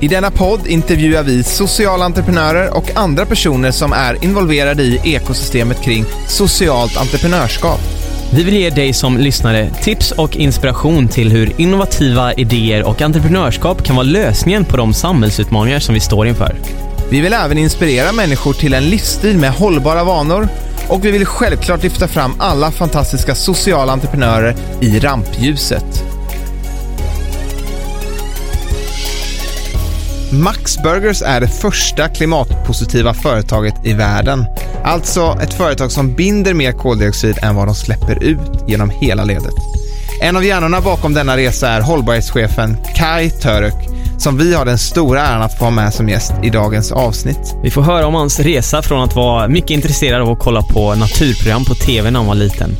I denna podd intervjuar vi sociala entreprenörer och andra personer som är involverade i ekosystemet kring socialt entreprenörskap. Vi vill ge dig som lyssnare tips och inspiration till hur innovativa idéer och entreprenörskap kan vara lösningen på de samhällsutmaningar som vi står inför. Vi vill även inspirera människor till en livsstil med hållbara vanor och vi vill självklart lyfta fram alla fantastiska sociala entreprenörer i rampljuset. Max Burgers är det första klimatpositiva företaget i världen. Alltså ett företag som binder mer koldioxid än vad de släpper ut genom hela ledet. En av hjärnorna bakom denna resa är hållbarhetschefen Kai Török, som vi har den stora äran att få ha med som gäst i dagens avsnitt. Vi får höra om hans resa från att vara mycket intresserad av att kolla på naturprogram på tv när han var liten,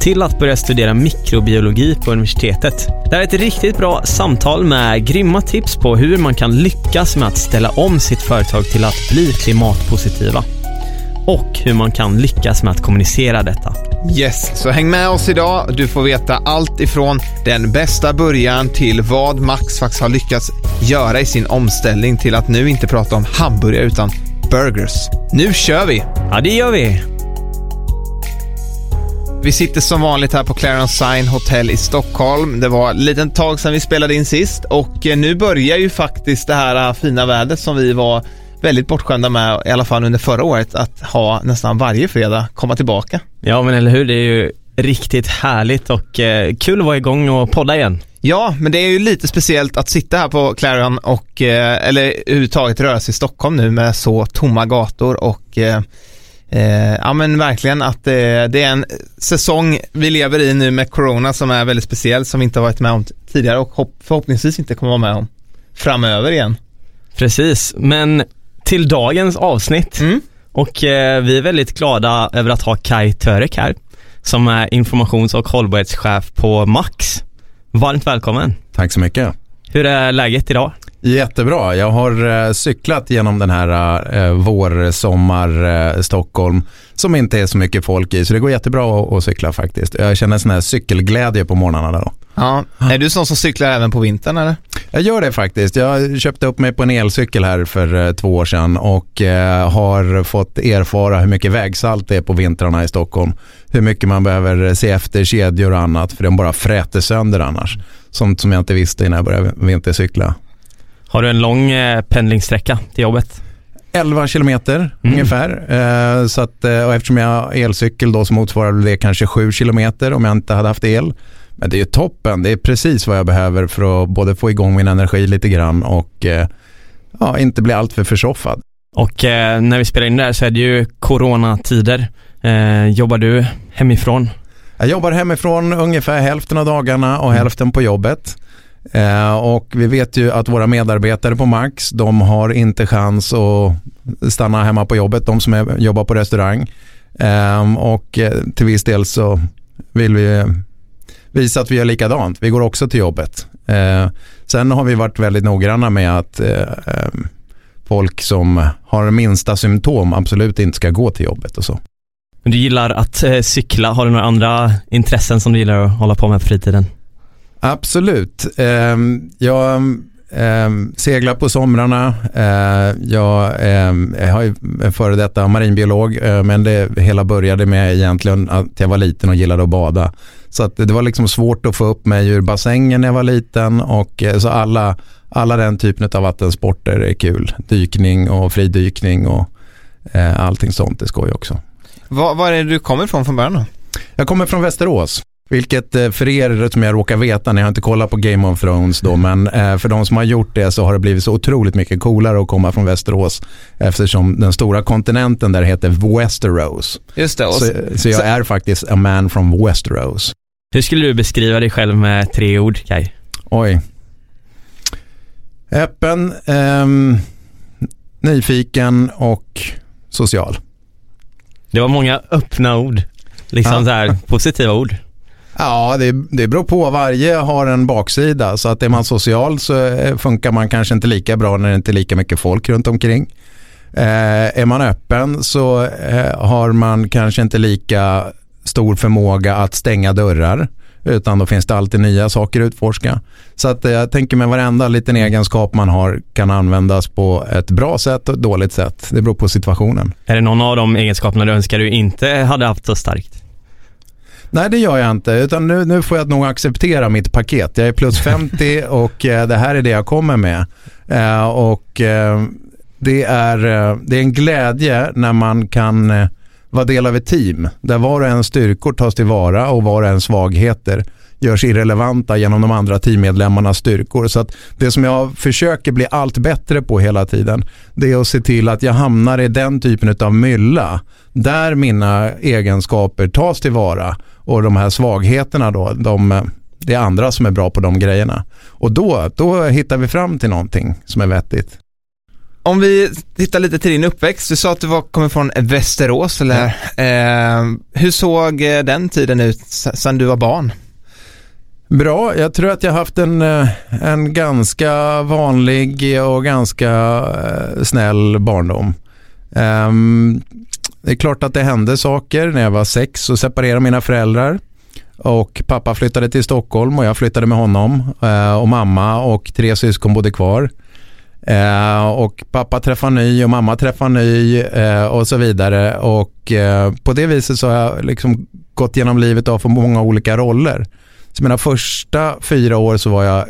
till att börja studera mikrobiologi på universitetet. Det är ett riktigt bra samtal med grymma tips på hur man kan lyckas med att ställa om sitt företag till att bli klimatpositiva. Och hur man kan lyckas med att kommunicera detta. Yes, så häng med oss idag. Du får veta allt ifrån den bästa början till vad Max faktiskt har lyckats göra i sin omställning till att nu inte prata om hamburgare utan burgers. Nu kör vi! Ja, det gör vi! Vi sitter som vanligt här på Clarence Sign Hotel i Stockholm. Det var ett litet tag sedan vi spelade in sist och nu börjar ju faktiskt det här fina vädret som vi var väldigt bortskämda med, i alla fall under förra året, att ha nästan varje fredag komma tillbaka. Ja, men eller hur? Det är ju riktigt härligt och kul att vara igång och podda igen. Ja, men det är ju lite speciellt att sitta här på Clarion och eller överhuvudtaget röra sig i Stockholm nu med så tomma gator och ja men verkligen att det är en säsong vi lever i nu med corona som är väldigt speciell, som vi inte har varit med om tidigare och förhoppningsvis inte kommer vara med om framöver igen. Precis, men till dagens avsnitt och vi är väldigt glada över att ha Kai Török här, som är informations- och hållbarhetschef på Max. Varmt välkommen. Tack så mycket. Hur är läget idag? Jättebra. Jag har cyklat genom den här vår-sommar-Stockholm som inte är så mycket folk i, så det går jättebra att cykla faktiskt. Jag känner en sån här cykelglädje på morgnarna då. Ja. Är du sån som cyklar även på vintern eller? Jag gör det faktiskt. Jag köpte upp mig på en elcykel här för 2 år sedan och har fått erfara hur mycket vägsalt det är på vintrarna i Stockholm. Hur mycket man behöver se efter kedjor och annat, för de bara fräter sönder annars. Som jag inte visste innan jag började vintercykla. Har du en lång pendlingssträcka till jobbet? 11 kilometer ungefär. Så att, och eftersom jag har elcykel då, så motsvarar det kanske 7 kilometer om jag inte hade haft el. Men det är ju toppen. Det är precis vad jag behöver för att både få igång min energi lite grann och ja, inte bli allt för försoffad. Och när vi spelar in där så är det ju coronatider. Jobbar du hemifrån? Jag jobbar hemifrån ungefär hälften av dagarna och hälften på jobbet. Och vi vet ju att våra medarbetare på Max, de har inte chans att stanna hemma på jobbet, de som jobbar på restaurang. Och till viss del så vill vi visa att vi gör likadant. Vi går också till jobbet. Sen har vi varit väldigt noggranna med att folk som har minsta symptom absolut inte ska gå till jobbet och så. Men du gillar att cykla. Har du några andra intressen som du gillar att hålla på med på fritiden? Absolut. Jag seglar på somrarna. Jag är före detta marinbiolog, men det hela började med egentligen att jag var liten och gillade att bada. Så att det var liksom svårt att få upp mig ur bassängen när jag var liten, och så alla den typen av vattensporter är kul. Dykning och fridykning och allting sånt, det skoj också. Var är det du kommer från början då? Jag kommer från Västerås. Vilket för er som jag råkar veta, när jag inte kollar på Game of Thrones då, men för de som har gjort det så har det blivit så otroligt mycket coolare att komma från Västerås, eftersom den stora kontinenten där heter Westeros. Just det. Så jag är faktiskt a man from Westeros. Hur skulle du beskriva dig själv med 3 ord, Kai? Oj. Öppen, nyfiken och social. Det var många öppna ord. Liksom ja. Så här positiva ord. Ja, det beror på. Varje har en baksida. Så att är man social så funkar man kanske inte lika bra när det inte är lika mycket folk runt omkring. Är man öppen så har man kanske inte lika stor förmåga att stänga dörrar. Utan då finns det alltid nya saker att utforska. Så att jag tänker med varenda liten egenskap man har kan användas på ett bra sätt och ett dåligt sätt. Det beror på situationen. Är det någon av de egenskaperna du önskar du inte hade haft så starkt? Nej, det gör jag inte. Utan nu får jag nog acceptera mitt paket. Jag är plus 50 och det här är det jag kommer med. Och det är en glädje när man kan... Vad del av ett team där var och en styrkor tas tillvara och var och en svagheter görs irrelevanta genom de andra teammedlemmarnas styrkor. Så att det som jag försöker bli allt bättre på hela tiden, det är att se till att jag hamnar i den typen av mylla där mina egenskaper tas tillvara och de här svagheterna då, det är andra som är bra på de grejerna. Och då hittar vi fram till någonting som är vettigt. Om vi tittar lite till din uppväxt. Du sa att du kommer från Västerås. Eller? Mm. Hur såg den tiden ut sedan du var barn? Bra. Jag tror att jag haft en ganska vanlig och ganska snäll barndom. Det är klart att det hände saker. När jag var 6 så separerade mina föräldrar. Och pappa flyttade till Stockholm och jag flyttade med honom. Och mamma och 3 syskon bodde kvar. Och pappa träffar ny och mamma träffar ny och så vidare och på det viset så har jag liksom gått genom livet av för många olika roller. Så mina första 4 år så var jag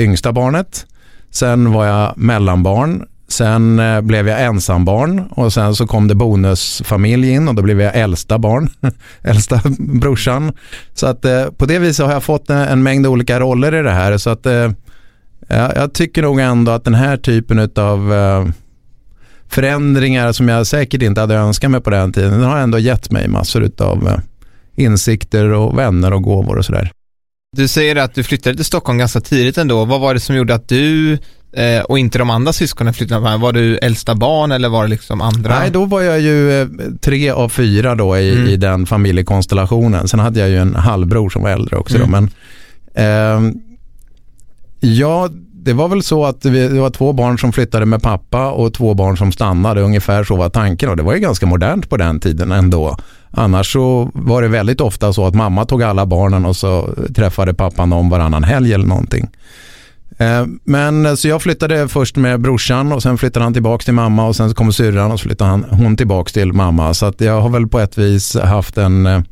yngsta barnet, sen var jag mellanbarn, sen blev jag ensambarn och sen så kom det bonusfamilj in och då blev jag äldsta barn, äldsta brorsan. Så att på det viset har jag fått en mängd olika roller i det här så att jag tycker nog ändå att den här typen av förändringar som jag säkert inte hade önskat mig på den tiden, den har ändå gett mig massor av insikter och vänner och gåvor och sådär. Du säger att du flyttade till Stockholm ganska tidigt ändå. Vad var det som gjorde att du och inte de andra syskonen flyttade med? Var du äldsta barn eller var det liksom andra? Nej, då var jag ju 3 av 4 då i den familjekonstellationen. Sen hade jag ju en halvbror som var äldre också då, men... Ja, det var väl så att det var 2 barn som flyttade med pappa och 2 barn som stannade. Ungefär så var tanken och det var ju ganska modernt på den tiden ändå. Annars så var det väldigt ofta så att mamma tog alla barnen och så träffade pappan om varannan helg eller någonting. Men så jag flyttade först med brorsan och sen flyttade han tillbaka till mamma och sen kom syrran och så flyttade hon tillbaka till mamma. Så att jag har väl på ett vis haft en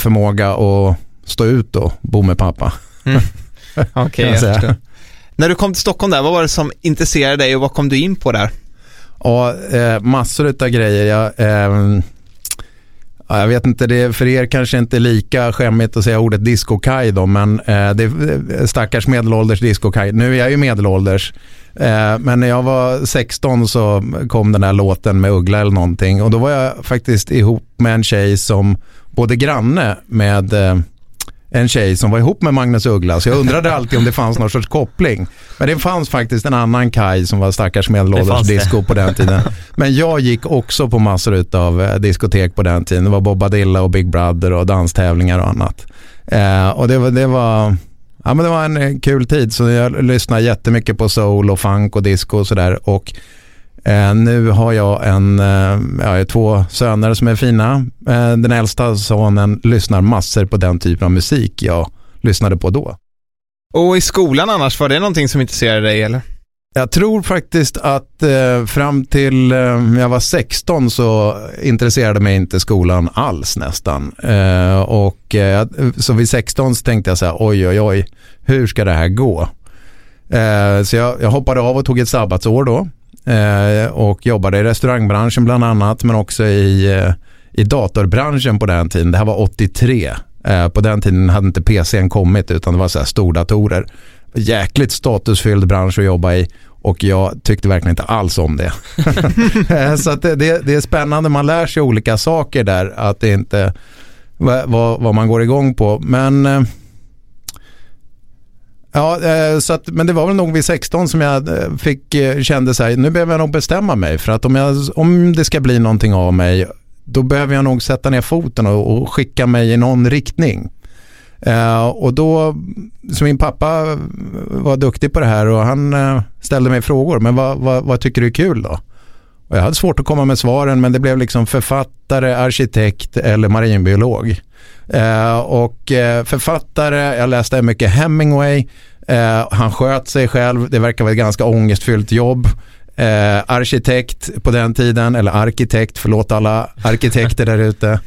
förmåga att stå ut och bo med pappa. Mm. Okej, okay, när du kom till Stockholm där, vad var det som intresserade dig och vad kom du in på där? Ja, massor av grejer. Jag vet inte, det för er kanske inte lika skämmigt att säga ordet disco-kaj då, men det är stackars medelålders disco-kaj. Nu är jag ju medelålders, men när jag var 16 så kom den här låten med Uggla eller någonting och då var jag faktiskt ihop med en tjej som både granne med... en tjej som var ihop med Magnus Uggla, så jag undrade alltid om det fanns någon sorts koppling. Men det fanns faktiskt en annan Kai som var stackars medelålders disco på den tiden. Men jag gick också på massor av diskotek på den tiden. Det var Bobbadilla och Big Brother och danstävlingar och annat. Och det var en kul tid, så jag lyssnade jättemycket på soul och funk och disco och sådär. Och nu har jag jag har 2 söner som är fina. Den äldsta sonen lyssnar massor på den typen av musik jag lyssnade på då. Och i skolan annars, var det någonting som intresserade dig eller? Jag tror faktiskt att fram till jag var 16 så intresserade mig inte skolan alls nästan. Så vid 16 så tänkte jag så här, oj, hur ska det här gå? Så jag hoppade av och tog ett sabbatsår då. Och jobbade i restaurangbranschen bland annat, men också i datorbranschen på den tiden. Det här var 83. På den tiden hade inte PC:n kommit, utan det var så här stordatorer. Jäkligt statusfylld bransch att jobba i och jag tyckte verkligen inte alls om det. Så att det är spännande, man lär sig olika saker där, att det inte vad man går igång på, men Ja, så att, men det var väl nog vid 16 som jag kände så här, nu behöver jag nog bestämma mig för att om det ska bli någonting av mig, då behöver jag nog sätta ner foten och skicka mig i någon riktning. Och då, så min pappa var duktig på det här och han ställde mig frågor, men vad tycker du är kul då? Och jag hade svårt att komma med svaren, men det blev liksom författare, arkitekt eller marinbiolog. Och författare, jag läste mycket Hemingway, han sköt sig själv, det verkar vara ett ganska ångestfyllt jobb. Arkitekt på den tiden, eller arkitekt, förlåt alla arkitekter där ute.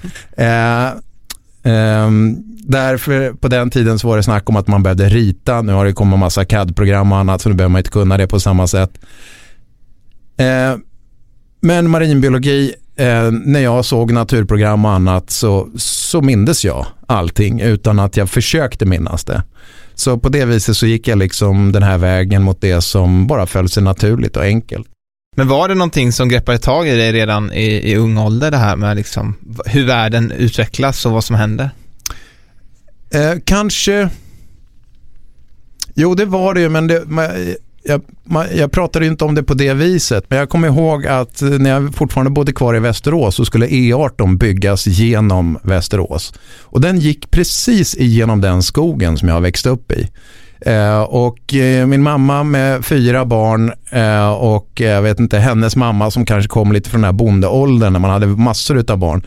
Därför på den tiden så var det snack om att man behövde rita. Nu har det kommit en massa CAD-program och annat, så nu behöver man inte kunna det på samma sätt. Men marinbiologi, när jag såg naturprogram och annat så mindes jag allting utan att jag försökte minnas det. Så på det viset så gick jag liksom den här vägen mot det som bara föll sig naturligt och enkelt. Men var det någonting som greppade tag i dig redan i ung ålder, det här med liksom hur världen utvecklas och vad som händer? Kanske. Jo, det var det ju, men jag pratade ju inte om det på det viset, men jag kommer ihåg att när jag fortfarande bodde kvar i Västerås så skulle E18 byggas genom Västerås. Och den gick precis igenom den skogen som jag växte upp i. Och min mamma med 4 barn och jag vet inte, hennes mamma som kanske kom lite från den här bondeåldern när man hade massor utav barn.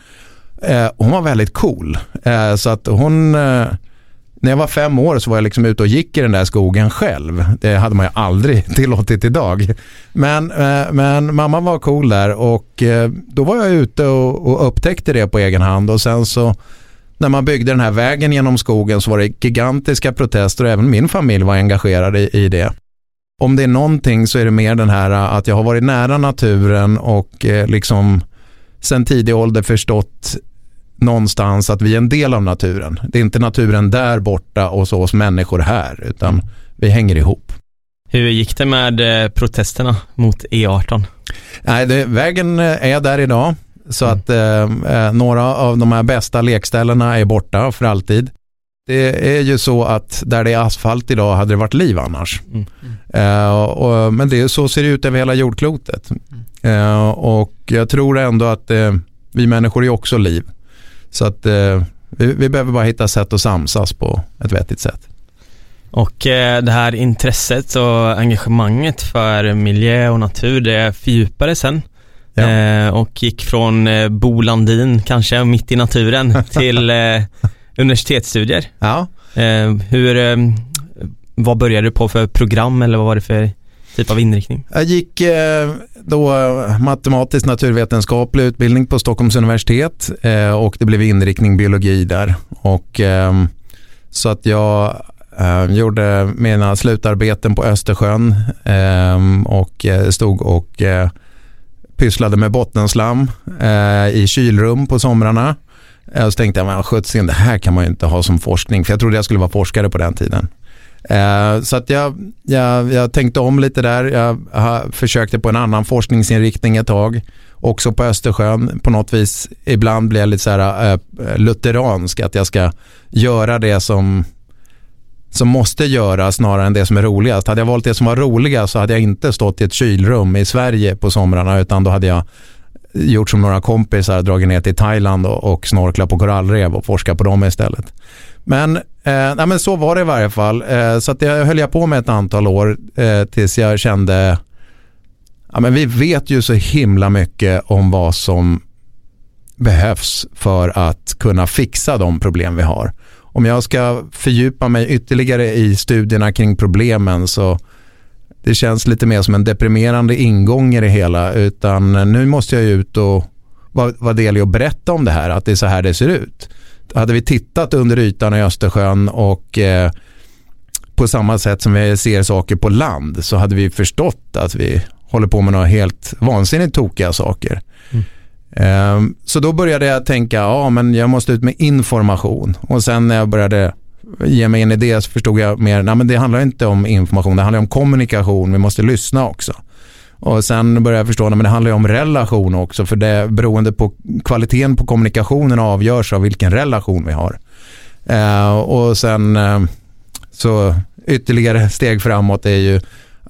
Hon var väldigt cool. Så att hon... När jag var 5 år så var jag liksom ute och gick i den där skogen själv. Det hade man ju aldrig tillåtit idag. Men mamma var cool där och då var jag ute och upptäckte det på egen hand. Och sen så när man byggde den här vägen genom skogen så var det gigantiska protester och även min familj var engagerad i det. Om det är någonting så är det mer den här att jag har varit nära naturen och liksom sen tidig ålder förstått någonstans att vi är en del av naturen. Det är inte naturen där borta och så oss människor här, utan vi hänger ihop. Hur gick det med protesterna mot E18? Nej, vägen är där idag så att några av de här bästa lekställena är borta för alltid. Det är ju så att där det är asfalt idag hade det varit liv annars. Men det, så ser det ut över hela jordklotet. Och jag tror ändå att vi människor är också liv. Så att vi behöver bara hitta sätt att samsas på ett vettigt sätt. Och det här intresset och engagemanget för miljö och natur, det fördjupade sen. Ja. Och gick från Bolandin, kanske mitt i naturen, till universitetsstudier. Ja. Vad började du på för program eller vad var det för typ av inriktning? Jag gick då matematisk naturvetenskaplig utbildning på Stockholms universitet och det blev inriktning biologi där. Och så att jag gjorde mina slutarbeten på Östersjön och stod och pysslade med bottenslam i kylrum på somrarna. Så tänkte jag, skötsen, det här kan man ju inte ha som forskning, för jag trodde jag skulle vara forskare på den tiden. Så att jag tänkte om lite där. Jag försökte på en annan forskningsinriktning ett tag också på Östersjön på något vis. Ibland blir jag lite så här lutheransk, att jag ska göra det som måste göras snarare än det som är roligast. Hade jag valt det som var roligast så hade jag inte stått i ett kylrum i Sverige på somrarna, utan då hade jag gjort som några kompisar, dragit ner till Thailand och snorklat på korallrev och forskat på dem istället. Men så var det i varje fall. Så att jag höll på med ett antal år tills jag kände men vi vet ju så himla mycket om vad som behövs för att kunna fixa de problem vi har. Om jag ska fördjupa mig ytterligare i studierna kring problemen så det känns lite mer som en deprimerande ingång i det hela, utan nu måste jag ut och vara delig och berätta om det här, att det är så här det ser ut. Hade vi tittat under ytan i Östersjön och på samma sätt som vi ser saker på land, så hade vi förstått att vi håller på med några helt vansinnigt tokiga saker. Så då började jag tänka, men jag måste ut med information. Och sen när jag började ge mig en idé så förstod jag mer, nej men det handlar inte om information, det handlar om kommunikation, vi måste lyssna också. Och sen började jag förstå, men det handlar ju om relation också, för det beroende på kvaliteten på kommunikationen avgörs av vilken relation vi har. Och sen så ytterligare steg framåt är ju,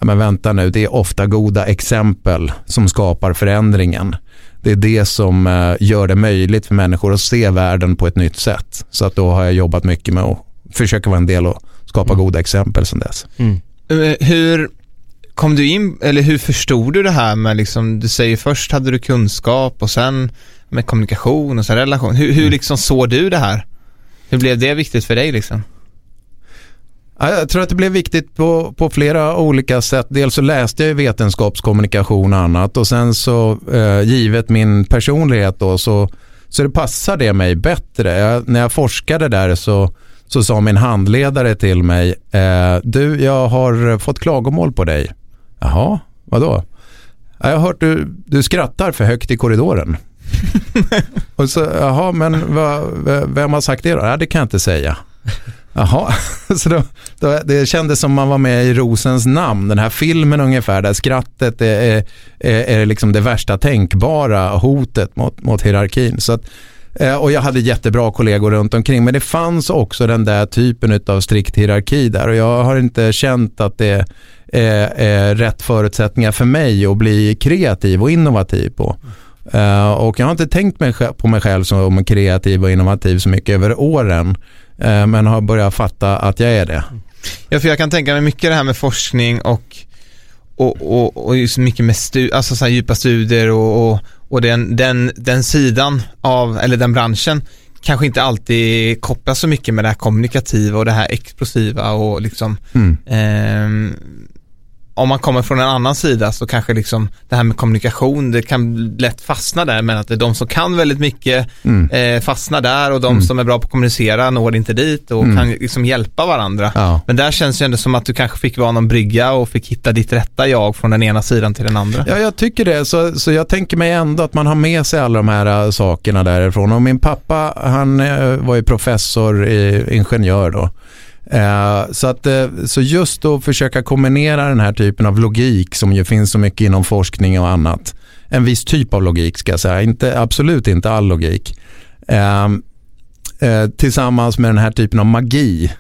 men vänta nu, det är ofta goda exempel som skapar förändringen. Det är det som gör det möjligt för människor att se världen på ett nytt sätt. Så att då har jag jobbat mycket med att försöka vara en del och skapa goda exempel sedan dess. Mm. Hur kom du in, eller hur förstod du det här med, liksom, du säger först hade du kunskap och sen med kommunikation och sen relation. Hur liksom såg du det här? Hur blev det viktigt för dig liksom? Jag tror att det blev viktigt på flera olika sätt. Dels så läste jag vetenskapskommunikation och annat, och sen så givet min personlighet då, så det passade mig bättre. När jag forskade där så sa min handledare till mig, du, jag har fått klagomål på dig. Jaha, vadå? Jag har hört du skrattar för högt i korridoren. Och så, jaha, men vem har sagt det då? Ja, det kan jag inte säga. Jaha, så då, det kändes som man var med i Rosens namn, den här filmen ungefär, där skrattet är liksom det värsta tänkbara hotet mot hierarkin. Så att, och jag hade jättebra kollegor runt omkring, men det fanns också den där typen av strikt hierarki där, och jag har inte känt att det är rätt förutsättningar för mig att bli kreativ och innovativ på. Och jag har inte tänkt på mig själv som kreativ och innovativ så mycket över åren, men har börjat fatta att jag är det. Ja, för jag kan tänka mig mycket det här med forskning och just mycket med alltså så här djupa studier och den sidan av, eller den branschen kanske inte alltid kopplas så mycket med det här kommunikativa och det här explosiva och liksom om man kommer från en annan sida så kanske liksom det här med kommunikation, det kan lätt fastna där, men att det är de som kan väldigt mycket fastnar där, och de som är bra på att kommunicera når inte dit och kan liksom hjälpa varandra. Ja. Men där känns det ändå som att du kanske fick vara någon brygga och fick hitta ditt rätta jag från den ena sidan till den andra. Ja, jag tycker det. Så jag tänker mig ändå att man har med sig alla de här sakerna därifrån. Och min pappa, han var ju professor, ingenjör då. Så just att försöka kombinera den här typen av logik som ju finns så mycket inom forskning och annat, en viss typ av logik ska jag säga, absolut inte all logik, tillsammans med den här typen av magi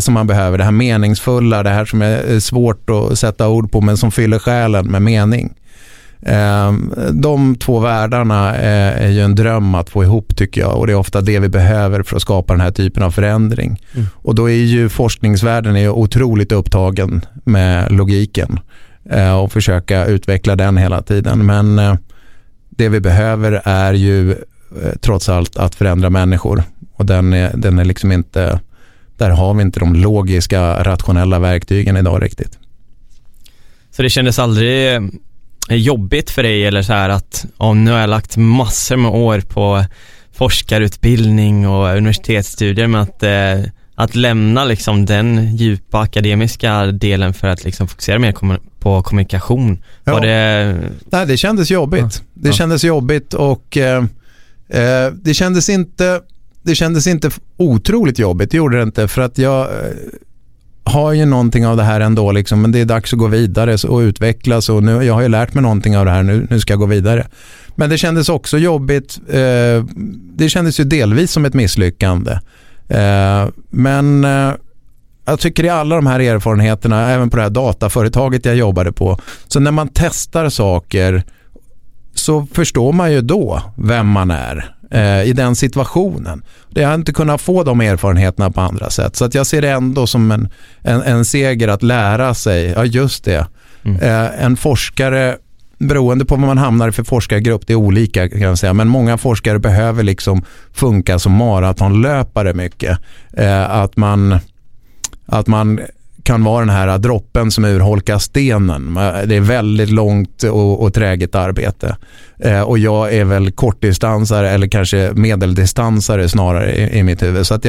som man behöver, det här meningsfulla, det här som är svårt att sätta ord på men som fyller själen med mening. De två världarna är ju en dröm att få ihop, tycker jag, och det är ofta det vi behöver för att skapa den här typen av förändring. Och då är ju forskningsvärlden är otroligt upptagen med logiken och försöka utveckla den hela tiden, men det vi behöver är ju trots allt att förändra människor, och den är liksom inte, där har vi inte de logiska, rationella verktygen idag riktigt. Så det kändes aldrig jobbigt för dig, eller så här att nu har jag lagt massor med år på forskarutbildning och universitetsstudier, men att lämna liksom den djupa akademiska delen för att liksom fokusera mer på kommunikation. Ja. Nej, det kändes jobbigt. Ja. Det kändes jobbigt, och det kändes inte otroligt jobbigt. Det gjorde det inte, för att jag har ju någonting av det här ändå liksom, men det är dags att gå vidare och utvecklas, och nu, jag har ju lärt mig någonting av det här, nu ska jag gå vidare. Men det kändes också jobbigt, det kändes ju delvis som ett misslyckande, men jag tycker i alla de här erfarenheterna, även på det här dataföretaget jag jobbade på, så när man testar saker så förstår man ju då vem man är i den situationen. Jag har inte kunnat få de erfarenheterna på andra sätt, så att jag ser det ändå som en seger att lära sig. Ja, just det. En forskare, beroende på vad man hamnar i för forskargrupp, det är olika kan jag säga, men många forskare behöver liksom funka som maratonlöpare mycket. Att man kan vara den här droppen som urholkar stenen. Det är väldigt långt och träget arbete. Och jag är väl kortdistansare, eller kanske medeldistansare snarare i mitt huvud. Så att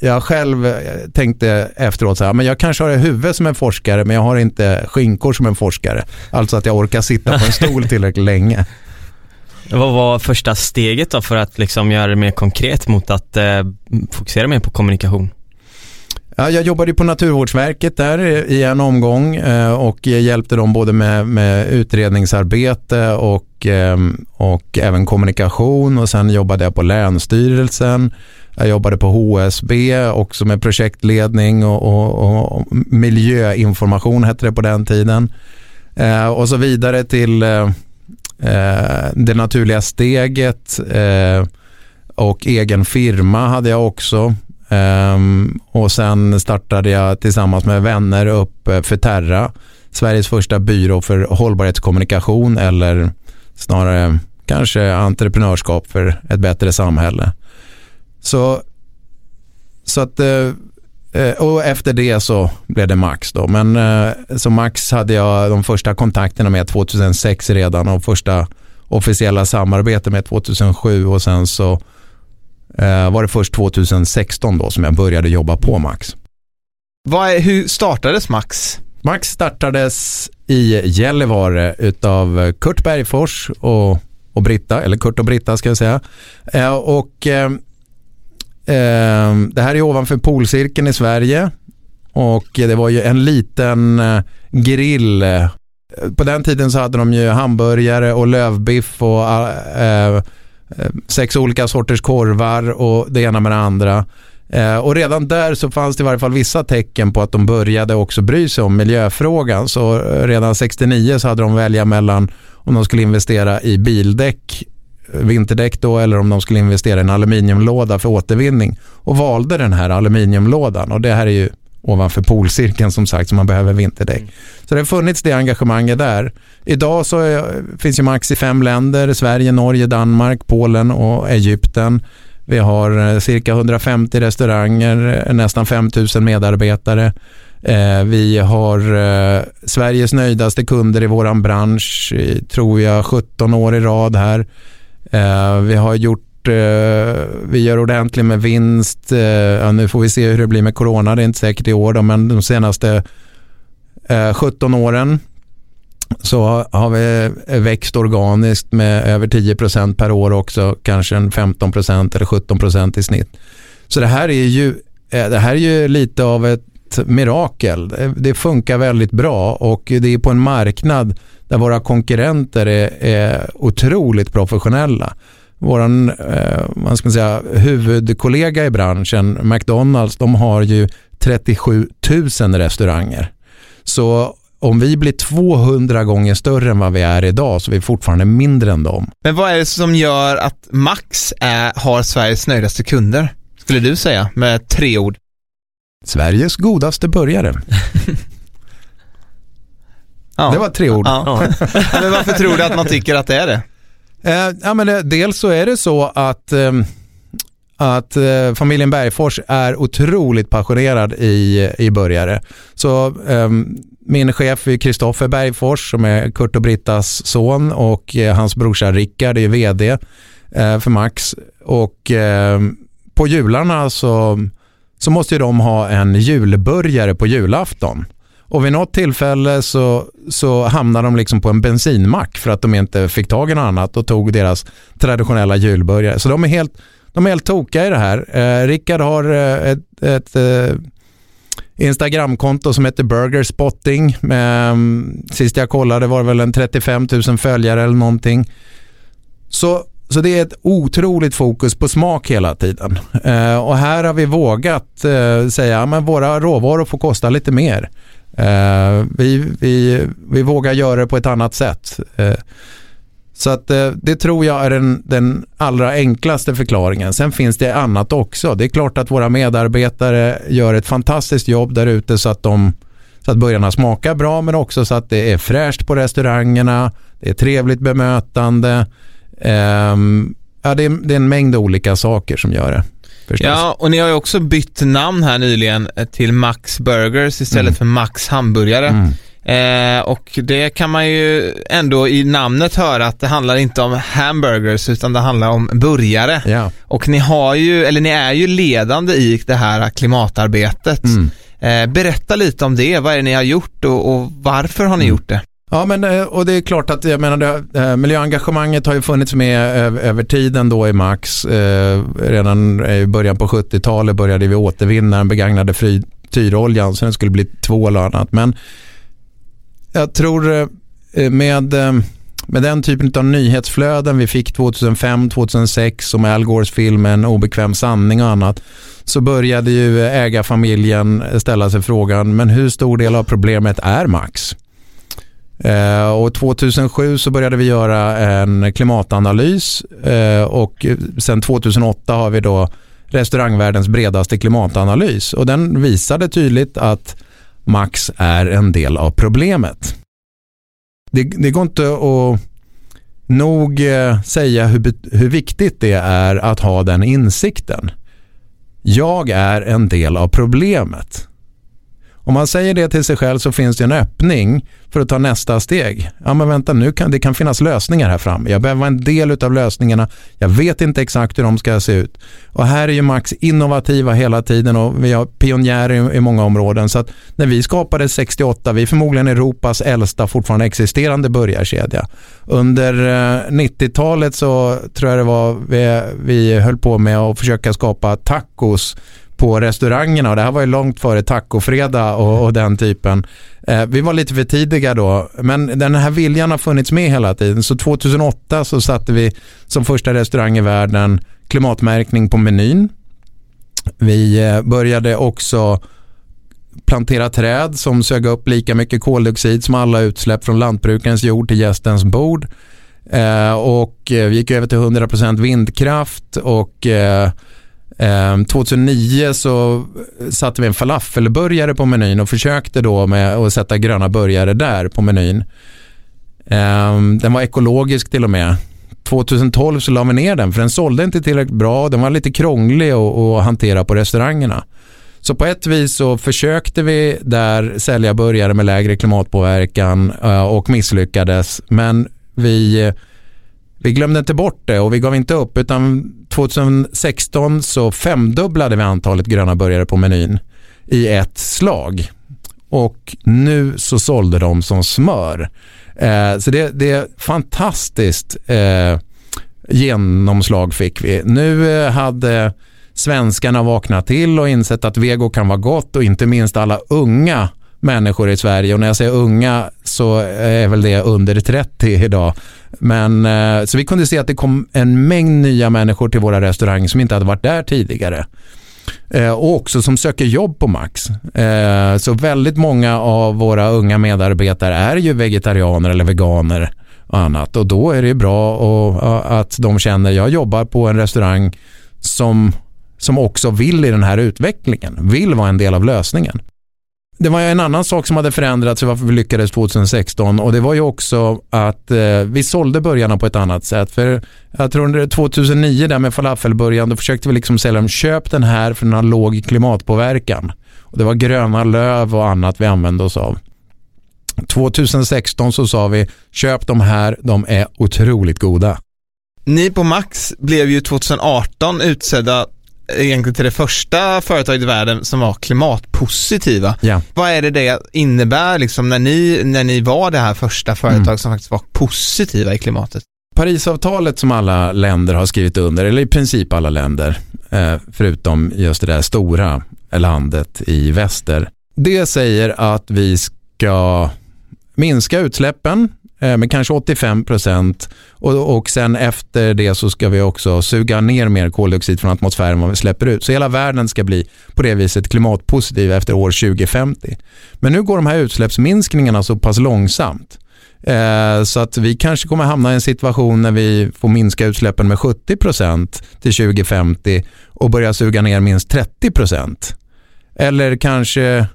jag själv tänkte efteråt så här, men jag kanske har ett huvud som en forskare, men jag har inte skinkor som en forskare. Alltså att jag orkar sitta på en stol tillräckligt länge. Vad var första steget då för att liksom göra det mer konkret mot att fokusera mer på kommunikation? Ja, jag jobbade på Naturvårdsverket där i en omgång och hjälpte dem både med utredningsarbete och även kommunikation, och sen jobbade jag på Länsstyrelsen Jag jobbade på HSB också med projektledning och miljöinformation hette det på den tiden. Och så vidare till det naturliga steget och egen firma hade jag också. Och sen startade jag tillsammans med vänner upp för Terra, Sveriges första byrå för hållbarhetskommunikation, eller snarare kanske entreprenörskap för ett bättre samhälle. Så att, och efter det så blev det Max då. Men så Max hade jag de första kontakterna med 2006 redan, och första officiella samarbete med 2007, och sen så var det först 2016 då som jag började jobba på Max. Hur startades Max? Max startades i Gällivare utav Kurt Bergfors och Britta, eller Kurt och Britta ska jag säga. Det här är ovanför polcirkeln i Sverige, och det var ju en liten grill. På den tiden så hade de ju hamburgare och lövbiff och 6 olika sorters korvar och det ena med det andra. Och redan där så fanns det i varje fall vissa tecken på att de började också bry sig om miljöfrågan. Så redan 69 så hade de välja mellan om de skulle investera i bildäck, vinterdäck då, eller om de skulle investera i en aluminiumlåda för återvinning, och valde den här aluminiumlådan. Och det här är ju ovanför polcirkeln som sagt, så man behöver vinterdäck. Så det har funnits det engagemanget där. Idag så finns ju Max i 5 länder: Sverige, Norge, Danmark, Polen och Egypten. Vi har cirka 150 restauranger, nästan 5000 medarbetare. Vi har Sveriges nöjdaste kunder i våran bransch, tror jag 17 år i rad här. Vi gör ordentligt med vinst. Nu får vi se hur det blir med corona, det är inte säkert i år då, men de senaste 17 åren så har vi växt organiskt med över 10% per år också, kanske en 15% eller 17% i snitt. Så det här är ju lite av ett mirakel. Det funkar väldigt bra, och det är på en marknad där våra konkurrenter är otroligt professionella. Våran vad ska man säga, huvudkollega i branschen, McDonalds, de har ju 37 000 restauranger. Så om vi blir 200 gånger större än vad vi är idag, så är vi fortfarande mindre än dem. Men vad är det som gör att Max har Sveriges nöjdaste kunder, skulle du säga, med 3 ord? Sveriges godaste börjare. Ja. Det var 3 ord. Ja. Men varför tror du att man tycker att det är det? Dels så är det så att familjen Bergfors är otroligt passionerad i börjare. Så min chef är Kristoffer Bergfors, som är Kurt och Brittas son, och hans brorsa Rickard är vd för Max. Och på jularna så måste ju de ha en julbörjare på julafton. Och vid något tillfälle så hamnade de liksom på en bensinmack för att de inte fick tag i något annat, och tog deras traditionella julbörjare. Så de är helt tokiga i det här. Rickard har ett Instagramkonto som heter Burgerspotting. Sist jag kollade var det väl en 35 000 följare eller någonting. Så det är ett otroligt fokus på smak hela tiden. Och här har vi vågat säga att våra råvaror får kosta lite mer. Vi vågar göra det på ett annat sätt. Så att det tror jag är den allra enklaste förklaringen. Sen finns det annat också. Det är klart att våra medarbetare gör ett fantastiskt jobb där ute, så att burgarna smakar bra, men också så att det är fräscht på restaurangerna. Det är trevligt bemötande. Det är en mängd olika saker som gör det. Förstås. Ja, och ni har ju också bytt namn här nyligen till Max Burgers istället för Max Hamburgare. Och det kan man ju ändå i namnet höra att det handlar inte om hamburgers, utan det handlar om burgare. Ja. Och ni är ju ledande i det här klimatarbetet. Berätta lite om det. Vad är det ni har gjort och varför har ni gjort det? Ja, men och det är klart att jag menar det, miljöengagemanget har ju funnits med över tiden då i Max. Redan i början på 70-talet började vi återvinna den begagnade frityroljan, så den skulle bli tvål och annat. Men jag tror med Med den typen av nyhetsflöden vi fick 2005, 2006 och med Al Gores filmen Obekväm sanning och annat, så började ju ägarfamiljen ställa sig frågan, men hur stor del av problemet är Max? Och 2007 så började vi göra en klimatanalys, och sen 2008 har vi då restaurangvärldens bredaste klimatanalys, och den visade tydligt att Max är en del av problemet. Det går inte att nog säga hur viktigt det är att ha den insikten. Jag är en del av problemet. Om man säger det till sig själv så finns det en öppning för att ta nästa steg. Ja, men vänta, det kan finnas lösningar här framme. Jag behöver vara en del av lösningarna. Jag vet inte exakt hur de ska se ut. Och här är ju Max innovativa hela tiden, och vi har pionjärer i många områden. Så att när vi skapade 68, vi är förmodligen Europas äldsta fortfarande existerande börjarkedja. Under 90-talet så tror jag det var vi höll på med att försöka skapa tacos på restaurangerna, och det här var ju långt före tacofredag och den typen. Vi var lite för tidiga då, men den här viljan har funnits med hela tiden. Så 2008 så satte vi som första restaurang i världen klimatmärkning på menyn. Vi började också plantera träd som sög upp lika mycket koldioxid som alla utsläpp från lantbrukarens jord till gästens bord. Och vi gick över till 100% vindkraft, och 2009 så satte vi en falafelburgare på menyn och försökte då med att sätta gröna burgare där på menyn. Den var ekologisk till och med. 2012 så la vi ner den, för den sålde inte tillräckligt bra. Den var lite krånglig att hantera på restaurangerna. Så på ett vis så försökte vi där sälja burgare med lägre klimatpåverkan och misslyckades. Men vi glömde inte bort det, och vi gav inte upp, utan 2016 så femdubblade vi antalet gröna burgare på menyn i ett slag. Och nu så sålde de som smör. Så det är fantastiskt genomslag fick vi. Nu hade svenskarna vaknat till och insett att vego kan vara gott, och inte minst alla unga människor i Sverige, och när jag säger unga så är väl det under 30 idag. Men så vi kunde se att det kom en mängd nya människor till våra restauranger som inte hade varit där tidigare, och också som söker jobb på Max. Så väldigt många av våra unga medarbetare är ju vegetarianer eller veganer och annat, och då är det bra att de känner, jag jobbar på en restaurang som också vill i den här utvecklingen, vill vara en del av lösningen. Det var en annan sak som hade förändrats, varför vi lyckades 2016, och det var ju också att vi sålde burgarna på ett annat sätt. För jag tror under 2009 där med falafelburgaren, då försökte vi liksom sälja dem, köp den här för den har låg klimatpåverkan. Och det var gröna löv och annat vi använde oss av. 2016 så sa vi, köp de här, de är otroligt goda. Ni på Max blev ju 2018 utsedda egentligen till det första företaget i världen som var klimatpositiva. Yeah. Vad är det innebär liksom när ni var det här första företag som faktiskt var positiva i klimatet? Parisavtalet som alla länder har skrivit under, eller i princip alla länder, förutom just det där stora landet i väster. Det säger att vi ska minska utsläppen med kanske 85%, och sen efter det så ska vi också suga ner mer koldioxid från atmosfären än vad vi släpper ut. Så hela världen ska bli på det viset klimatpositiv efter år 2050. Men nu går de här utsläppsminskningarna så pass långsamt, så att vi kanske kommer hamna i en situation när vi får minska utsläppen med 70% till 2050 och börja suga ner minst 30%. Eller kanske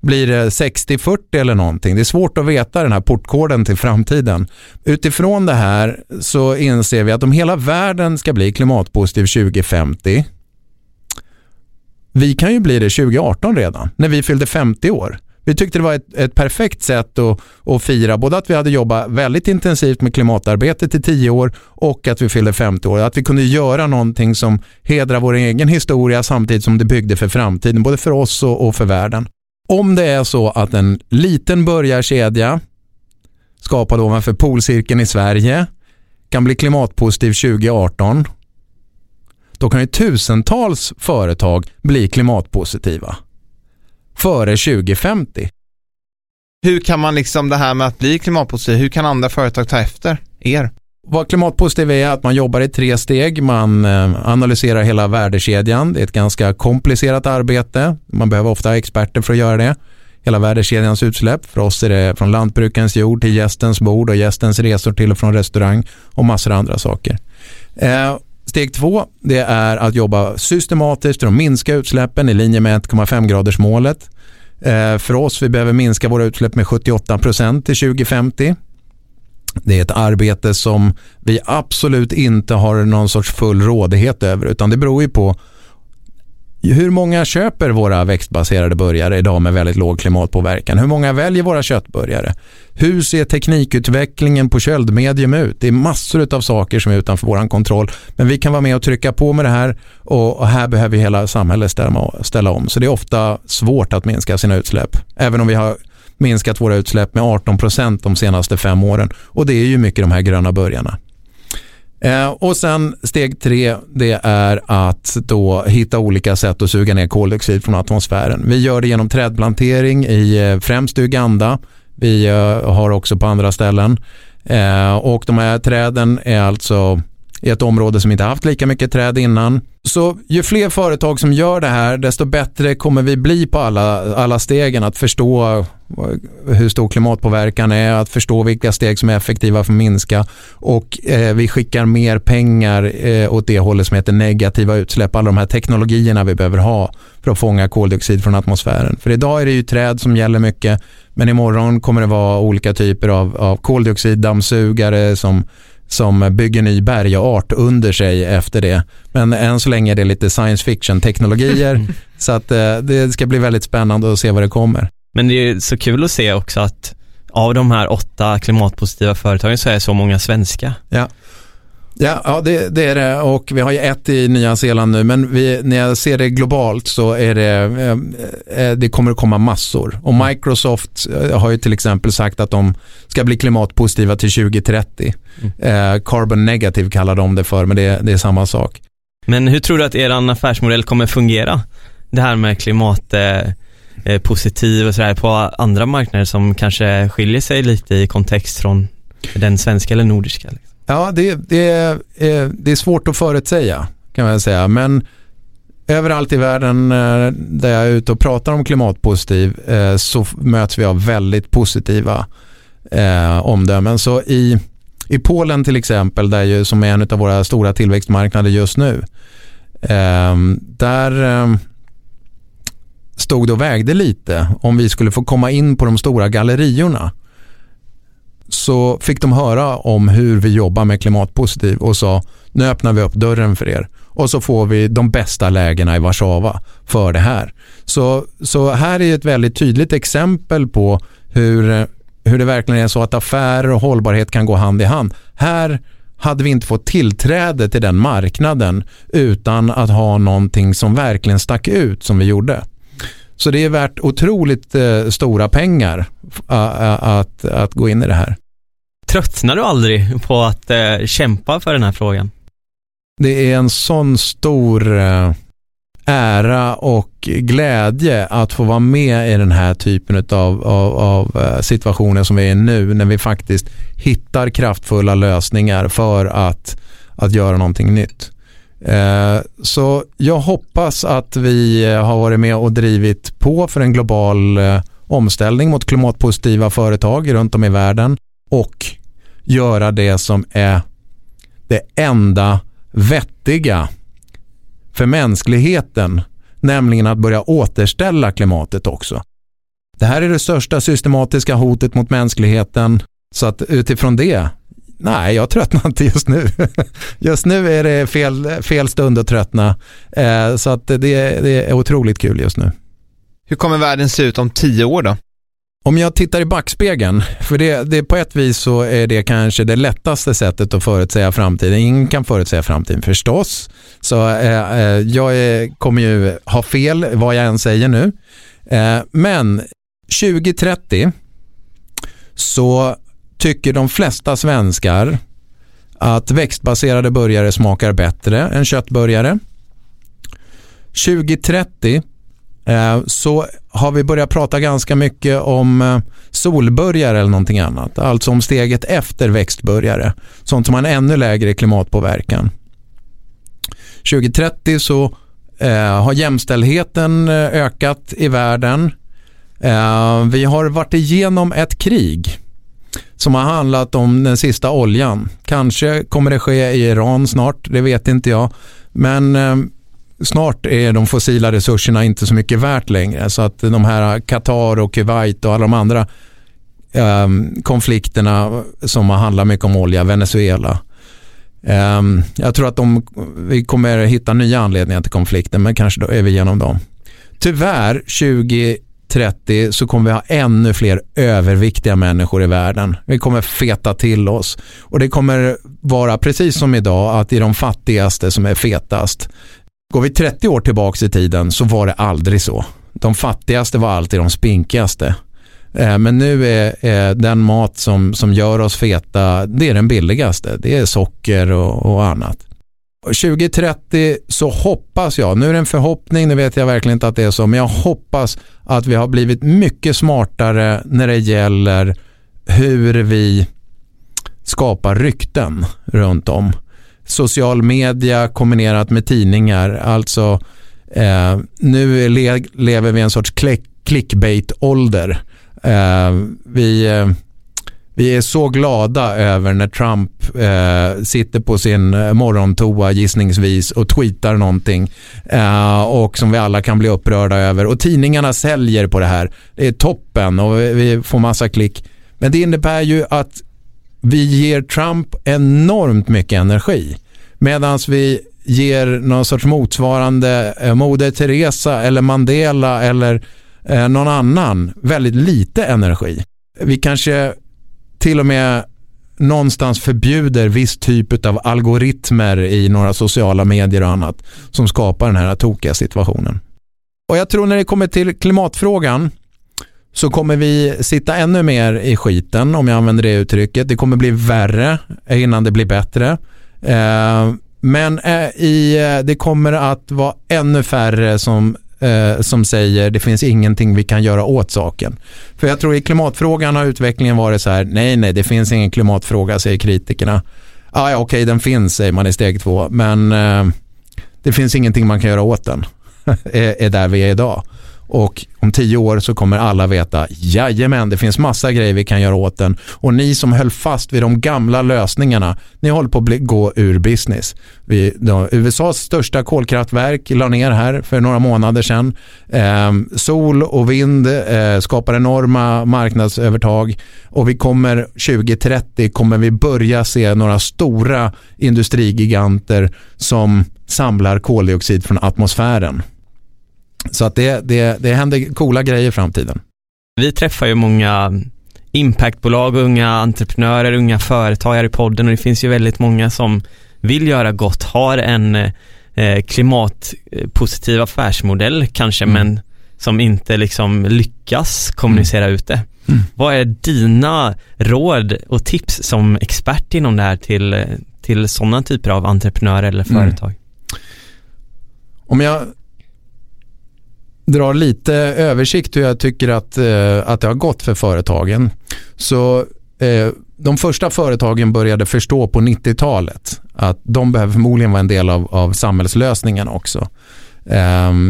blir det 60-40 eller någonting. Det är svårt att veta den här portkoden till framtiden. Utifrån det här så inser vi att om hela världen ska bli klimatpositiv 2050, vi kan ju bli det 2018 redan, när vi fyllde 50 år. Vi tyckte det var ett perfekt sätt att fira, både att vi hade jobbat väldigt intensivt med klimatarbetet i 10 år och att vi fyllde 50 år. Att vi kunde göra någonting som hedrar vår egen historia samtidigt som det byggde för framtiden, både för oss och för världen. Om det är så att en liten börjarkedja skapad ovanför polcirkeln i Sverige kan bli klimatpositiv 2018, då kan ju tusentals företag bli klimatpositiva före 2050. Hur kan man liksom det här med att bli klimatpositiv, hur kan andra företag ta efter? er. Vad klimatpositiv är att man jobbar i 3 steg. Man analyserar hela värdekedjan. Det är ett ganska komplicerat arbete. Man behöver ofta experter för att göra det. Hela värdekedjans utsläpp. För oss är det från lantbrukens jord till gästens bord och gästens resor till och från restaurang och massor av andra saker. Steg 2, det är att jobba systematiskt för att minska utsläppen i linje med 1,5-gradersmålet. För oss, vi behöver minska våra utsläpp med 78% till 2050. Det är ett arbete som vi absolut inte har någon sorts full rådighet över, utan det beror ju på hur många köper våra växtbaserade burgare idag med väldigt låg klimatpåverkan. Hur många väljer våra köttburgare? Hur ser teknikutvecklingen på köldmedium ut? Det är massor av saker som är utanför vår kontroll. Men vi kan vara med och trycka på med det här, och här behöver hela samhället ställa om. Så det är ofta svårt att minska sina utsläpp. Även om vi har minskat våra utsläpp med 18% de senaste 5 åren. Och det är ju mycket de här gröna burgarna. Och sen steg 3, det är att då hitta olika sätt att suga ner koldioxid från atmosfären. Vi gör det genom trädplantering i främst Uganda. Vi har också på andra ställen. Och de här träden är alltså i ett område som inte haft lika mycket träd innan. Så ju fler företag som gör det här, desto bättre kommer vi bli på alla stegen. Att förstå hur stor klimatpåverkan är, att förstå vilka steg som är effektiva för att minska. Och vi skickar mer pengar åt det hållet som heter negativa utsläpp. Alla de här teknologierna vi behöver ha för att fånga koldioxid från atmosfären. För idag är det ju träd som gäller mycket, men imorgon kommer det vara olika typer av koldioxiddammsugare som bygger ny bergart under sig efter det. Men än så länge är det lite science fiction-teknologier. Så att det ska bli väldigt spännande att se vad det kommer. Men det är så kul att se också att av de här 8 klimatpositiva företagen så är så många svenska. Ja, det är det. Och vi har ju ett i Nya Zeeland nu. Men när jag ser det globalt så är det kommer att komma massor. Och Microsoft har ju till exempel sagt att de ska bli klimatpositiva till 2030. Carbon negative kallar de det för, men det är samma sak. Men hur tror du att er affärsmodell kommer fungera? Det här med klimatpositiv och sådär på andra marknader som kanske skiljer sig lite i kontext från den svenska eller nordiska liksom. Ja, det är svårt att förutsäga kan man säga, men överallt i världen där jag är ute och pratar om klimatpositiv så möts vi av väldigt positiva omdömen. Så i Polen till exempel, där ju, som är en av våra stora tillväxtmarknader just nu, där stod och vägde lite om vi skulle få komma in på de stora galleriorna. Så fick de höra om hur vi jobbar med klimatpositiv och sa, nu öppnar vi upp dörren för er och så får vi de bästa lägena i Warszawa för det här. Så här är ett väldigt tydligt exempel på hur det verkligen är så att affärer och hållbarhet kan gå hand i hand. Här hade vi inte fått tillträde till den marknaden utan att ha någonting som verkligen stack ut som vi gjorde. Så det är värt otroligt stora pengar att gå in i det här. Tröttnar du aldrig på att kämpa för den här frågan? Det är en sån stor ära och glädje att få vara med i den här typen av situationer som vi är i nu, när vi faktiskt hittar kraftfulla lösningar för att göra någonting nytt. Så jag hoppas att vi har varit med och drivit på för en global omställning mot klimatpositiva företag runt om i världen och göra det som är det enda vettiga för mänskligheten, nämligen att börja återställa klimatet också. Det här är det största systematiska hotet mot mänskligheten, så att utifrån det, nej, jag tröttnar inte just nu. Just nu är det fel stund att tröttna. Så att det är otroligt kul just nu. Hur kommer världen se ut om 10 år då? Om jag tittar i backspegeln, för det på ett vis så är det kanske det lättaste sättet att förutsäga framtiden. Ingen kan förutsäga framtiden förstås. Så jag kommer ju ha fel vad jag än säger nu. Men 2030 så tycker de flesta svenskar att växtbaserade burgare smakar bättre än köttburgare. 2030 så har vi börjat prata ganska mycket om solbörjare eller någonting annat. Alltså om steget efter växtbörjare. Sånt som har en ännu lägre klimatpåverkan. 2030 så har jämställdheten ökat i världen. Vi har varit igenom ett krig som har handlat om den sista oljan. Kanske kommer det ske i Iran snart, det vet inte jag. Men snart är de fossila resurserna inte så mycket värt längre. Så att de här Qatar och Kuwait och alla de andra konflikterna som har handlat mycket om olja, Venezuela. Jag tror att vi kommer hitta nya anledningar till konflikten, men kanske då är vi igenom dem. Tyvärr 2030 så kommer vi ha ännu fler överviktiga människor i världen. Vi kommer feta till oss. Och det kommer vara precis som idag, att det är de fattigaste som är fetast. Går vi 30 år tillbaka i tiden så var det aldrig så. De fattigaste var alltid de spinkigaste. Men nu är den mat som gör oss feta, det är den billigaste. Det är socker och annat. 2030 så hoppas jag, nu är det en förhoppning, nu vet jag verkligen inte att det är så, men jag hoppas att vi har blivit mycket smartare när det gäller hur vi skapar rykten runt om. Social media kombinerat med tidningar, alltså nu lever vi en sorts clickbait-ålder. Vi är så glada över när Trump sitter på sin morgontoa gissningsvis och tweetar någonting och som vi alla kan bli upprörda över, och tidningarna säljer på det här, det är toppen och vi får massa klick, men det innebär ju att vi ger Trump enormt mycket energi, medan vi ger någon sorts motsvarande Moder Teresa eller Mandela eller någon annan väldigt lite energi. Vi kanske till och med någonstans förbjuder viss typ av algoritmer i några sociala medier och annat som skapar den här tokiga situationen. Och jag tror när det kommer till klimatfrågan så kommer vi sitta ännu mer i skiten, om jag använder det uttrycket. Det kommer bli värre innan det blir bättre. Men det kommer att vara ännu färre som säger det finns ingenting vi kan göra åt saken. För jag tror i klimatfrågan har utvecklingen varit så här: nej, det finns ingen klimatfråga, säger kritikerna. Okej, den finns, säger man i steg 2, men det finns ingenting man kan göra åt den. är där vi är idag. Och om 10 år så kommer alla veta, jajamän, det finns massa grejer vi kan göra åt den. Och ni som höll fast vid de gamla lösningarna, ni håller på att gå ur business. USAs största kolkraftverk la ner här för några månader sedan. Sol och vind skapar enorma marknadsövertag. Och vi kommer 2030 kommer vi börja se några stora industrigiganter som samlar koldioxid från atmosfären. Så att det händer coola grejer i framtiden. Vi träffar ju många impactbolag, unga entreprenörer, unga företagare i podden, och det finns ju väldigt många som vill göra gott, har en klimatpositiv affärsmodell kanske, men som inte liksom lyckas kommunicera ut det. Vad är dina råd och tips som expert inom det här till sådana typer av entreprenörer eller företag? Om jag drar lite översikt hur jag tycker att det har gått för företagen. Så de första företagen började förstå på 90-talet att de behöver förmodligen vara en del av samhällslösningen också.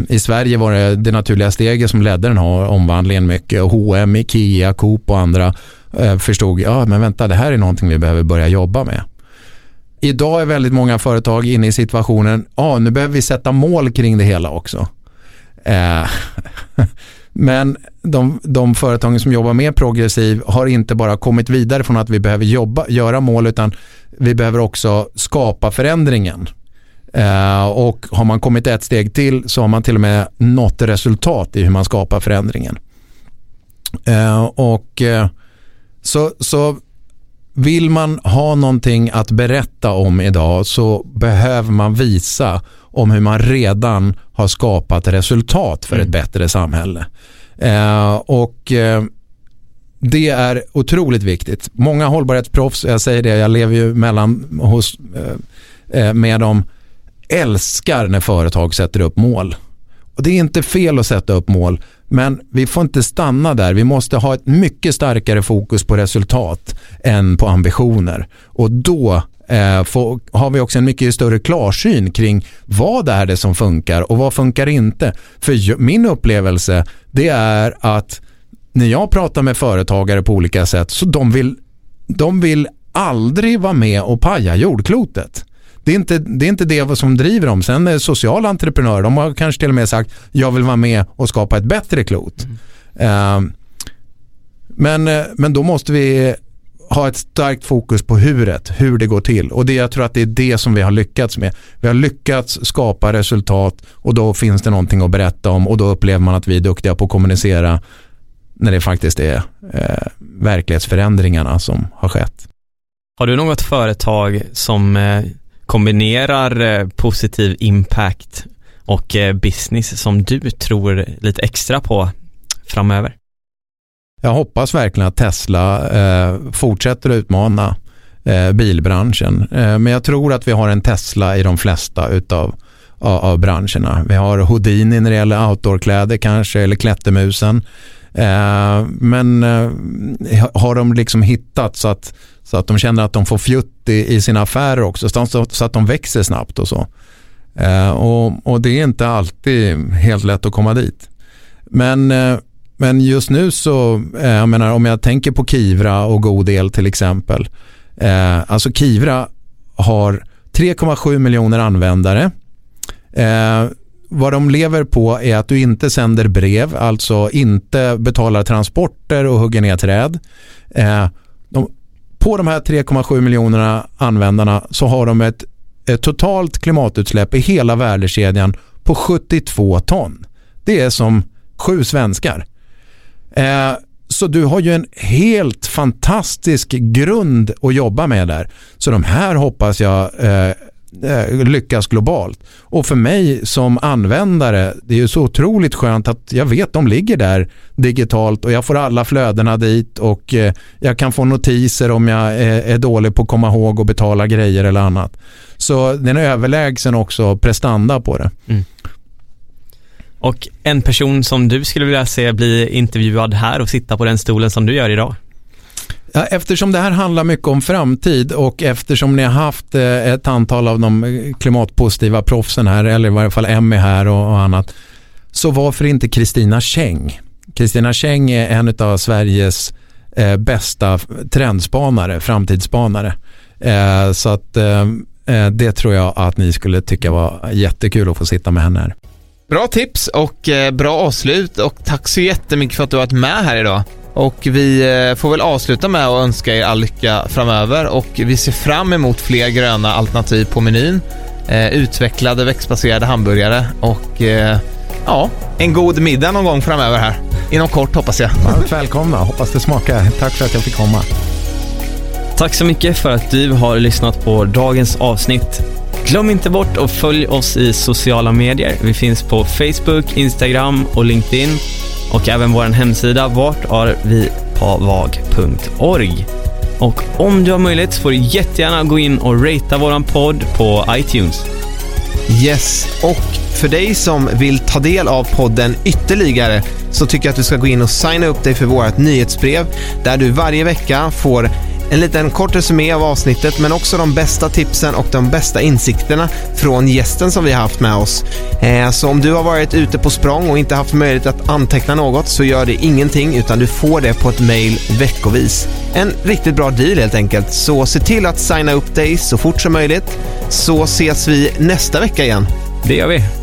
I Sverige var det naturliga steget som ledde den här omvandlingen mycket. H&M, IKEA, Coop och andra förstod, men vänta, det här är någonting vi behöver börja jobba med. Idag är väldigt många företag inne i situationen, nu behöver vi sätta mål kring det hela också. Men de företagen som jobbar mer progressiv har inte bara kommit vidare från att vi behöver göra mål, utan vi behöver också skapa förändringen. Och har man kommit ett steg till så har man till och med nått resultat i hur man skapar förändringen. Så vill man ha någonting att berätta om idag så behöver man visa om hur man redan har skapat resultat för ett bättre samhälle. Det är otroligt viktigt. Många hållbarhetsproffs, jag säger det, jag lever ju med dem, älskar när företag sätter upp mål. Och det är inte fel att sätta upp mål, men vi får inte stanna där. Vi måste ha ett mycket starkare fokus på resultat än på ambitioner. Och då har vi också en mycket större klarsyn kring vad är det som funkar och vad funkar inte. För min upplevelse, det är att när jag pratar med företagare på olika sätt, så de vill aldrig vara med och paja jordklotet. Det är inte det som driver dem. Sen är sociala entreprenörer, de har kanske till och med sagt, jag vill vara med och skapa ett bättre klot. Men då måste vi ha ett starkt fokus på hur det går till. Och jag tror att det är det som vi har lyckats med. Vi har lyckats skapa resultat, och då finns det någonting att berätta om, och då upplever man att vi är duktiga på att kommunicera när det faktiskt är verklighetsförändringarna som har skett. Har du något företag som kombinerar positiv impact och business som du tror lite extra på framöver? Jag hoppas verkligen att Tesla fortsätter att utmana bilbranschen. Men jag tror att vi har en Tesla i de flesta av branscherna. Vi har Houdini när det gäller outdoorkläder kanske, eller Klättemusen. Men har de liksom hittat så att de känner att de får fjutt i sina affärer också, så att de växer snabbt och så. Och det är inte alltid helt lätt att komma dit. Men just nu så, jag menar, om jag tänker på Kivra och GoDel till exempel. Alltså Kivra har 3,7 miljoner användare. Vad de lever på är att du inte sänder brev, alltså inte betalar transporter och hugger ner träd. På de här 3,7 miljonerna användarna så har de ett totalt klimatutsläpp i hela värdekedjan på 72 ton. Det är som 7 svenskar. Så du har ju en helt fantastisk grund att jobba med där. Så de här hoppas jag lyckas globalt. Och för mig som användare, det är ju så otroligt skönt att jag vet de ligger där digitalt, och jag får alla flödena dit, och jag kan få notiser om jag är dålig på att komma ihåg och betala grejer eller annat. Så den är överlägsen också prestanda på det. Mm. Och en person som du skulle vilja se bli intervjuad här och sitta på den stolen som du gör idag? Eftersom det här handlar mycket om framtid, och eftersom ni har haft ett antal av de klimatpositiva proffsen här, eller i varje fall Emmy här och annat, så varför inte Kristina Scheng? Kristina Scheng är en av Sveriges bästa trendspanare, framtidsspanare. Så att det tror jag att ni skulle tycka var jättekul att få sitta med henne här. Bra tips och bra avslut, och tack så jättemycket för att du har varit med här idag. Och vi får väl avsluta med att önska er all lycka framöver, och vi ser fram emot fler gröna alternativ på menyn, utvecklade växtbaserade hamburgare och en god middag någon gång framöver här. Inom kort hoppas jag. Varmt välkomna, hoppas det smakar. Tack för att jag fick komma. Tack så mycket för att du har lyssnat på dagens avsnitt. Glöm inte bort att följ oss i sociala medier. Vi finns på Facebook, Instagram och LinkedIn. Och även vår hemsida vartarvipavag.org. Och om du har möjlighet så får du jättegärna gå in och ratea våran podd på iTunes. Yes, och för dig som vill ta del av podden ytterligare så tycker jag att du ska gå in och signa upp dig för vårt nyhetsbrev, där du varje vecka får en liten kort resumé av avsnittet, men också de bästa tipsen och de bästa insikterna från gästen som vi har haft med oss. Så om du har varit ute på språng och inte haft möjlighet att anteckna något, så gör det ingenting, utan du får det på ett mejl veckovis. En riktigt bra deal helt enkelt. Så se till att signa upp dig så fort som möjligt. Så ses vi nästa vecka igen. Det gör vi.